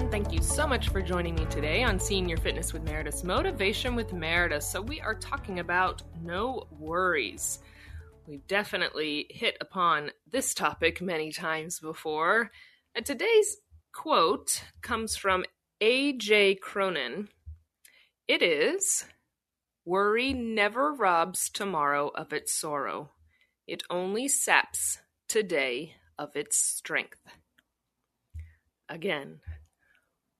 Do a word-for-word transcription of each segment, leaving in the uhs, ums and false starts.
everyone. Thank you so much for joining me today on Senior Fitness with Meredith's Motivation with Meredith. So we are talking about no worries. We've definitely hit upon this topic many times before. And today's quote comes from A J Cronin. It is, "Worry never robs tomorrow of its sorrow. It only saps today of its strength." Again,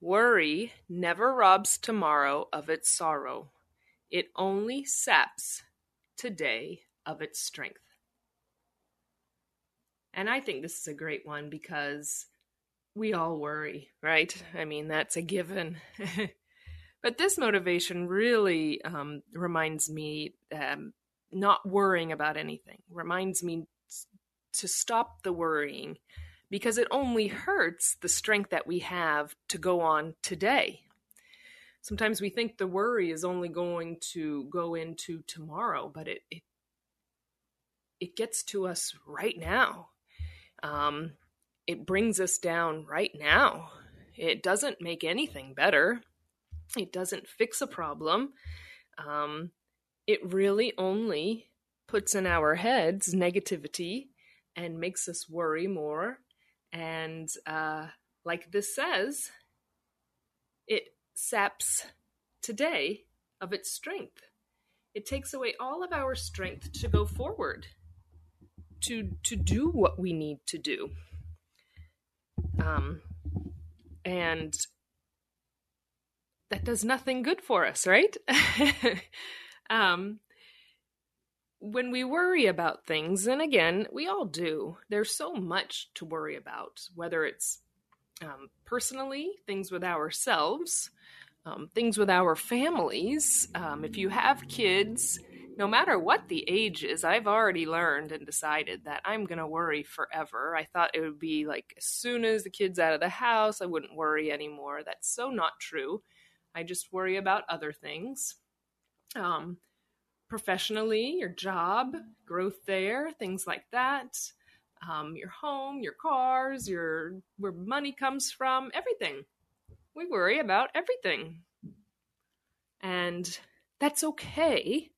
worry never robs tomorrow of its sorrow. It only saps today of its strength. And I think this is a great one because we all worry, right? I mean, that's a given. But this motivation really um, reminds me um, not worrying about anything, reminds me to stop the worrying, because it only hurts the strength that we have to go on today. Sometimes we think the worry is only going to go into tomorrow, but it it, it gets to us right now. Um, it brings us down right now. It doesn't make anything better. It doesn't fix a problem. Um, it really only puts in our heads negativity and makes us worry more. And uh, like this says, it saps today of its strength. It takes away all of our strength to go forward, to to do what we need to do. Um, and that does nothing good for us, right? um. When we worry about things, and again, we all do, there's so much to worry about, whether it's um, personally, things with ourselves, um, things with our families. Um, if you have kids, no matter what the age is, I've already learned and decided that I'm going to worry forever. I thought it would be like as soon as the kid's out of the house, I wouldn't worry anymore. That's so not true. I just worry about other things. Um, Professionally, your job, growth there, things like that, um, your home, your cars, your where money comes from, everything. We worry about everything. And that's okay.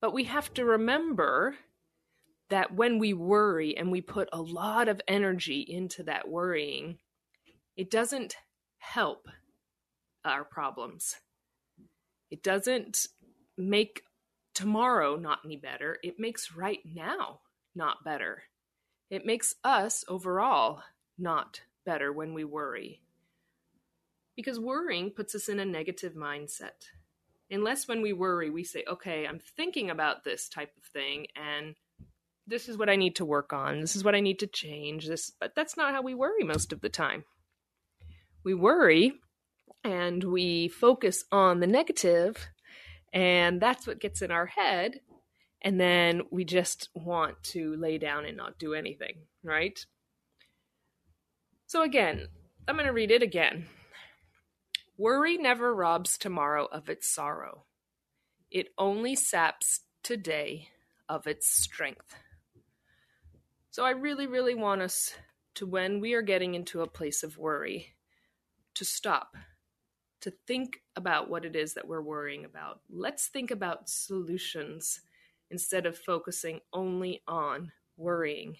But we have to remember that when we worry and we put a lot of energy into that worrying, it doesn't help our problems. It doesn't make tomorrow not any better. It makes right now not better. It makes us overall not better when we worry. Because worrying puts us in a negative mindset. Unless when we worry, we say, okay, I'm thinking about this type of thing, and this is what I need to work on. This is what I need to change. This, but that's not how we worry most of the time. We worry and we focus on the negative, and that's what gets in our head. And then we just want to lay down and not do anything, right? So again, I'm going to read it again. Worry never robs tomorrow of its sorrow. It only saps today of its strength. So I really, really want us to, when we are getting into a place of worry, to stop, to think about what it is that we're worrying about. Let's think about solutions instead of focusing only on worrying,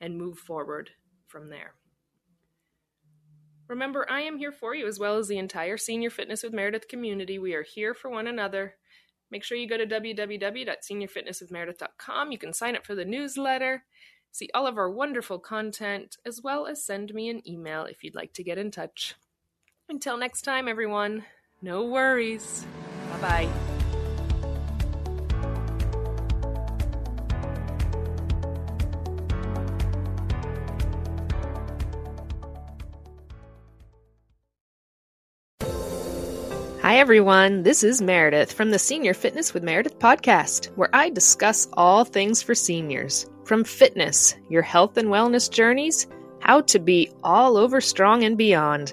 and move forward from there. Remember, I am here for you, as well as the entire Senior Fitness with Meredith community. We are here for one another. Make sure you go to w w w dot senior fitness with meredith dot com. You can sign up for the newsletter, see all of our wonderful content, as well as send me an email if you'd like to get in touch. Until next time, everyone, no worries. Bye-bye. Hi, everyone. This is Meredith from the Senior Fitness with Meredith podcast, where I discuss all things for seniors, from fitness, your health and wellness journeys, how to be all over strong and beyond.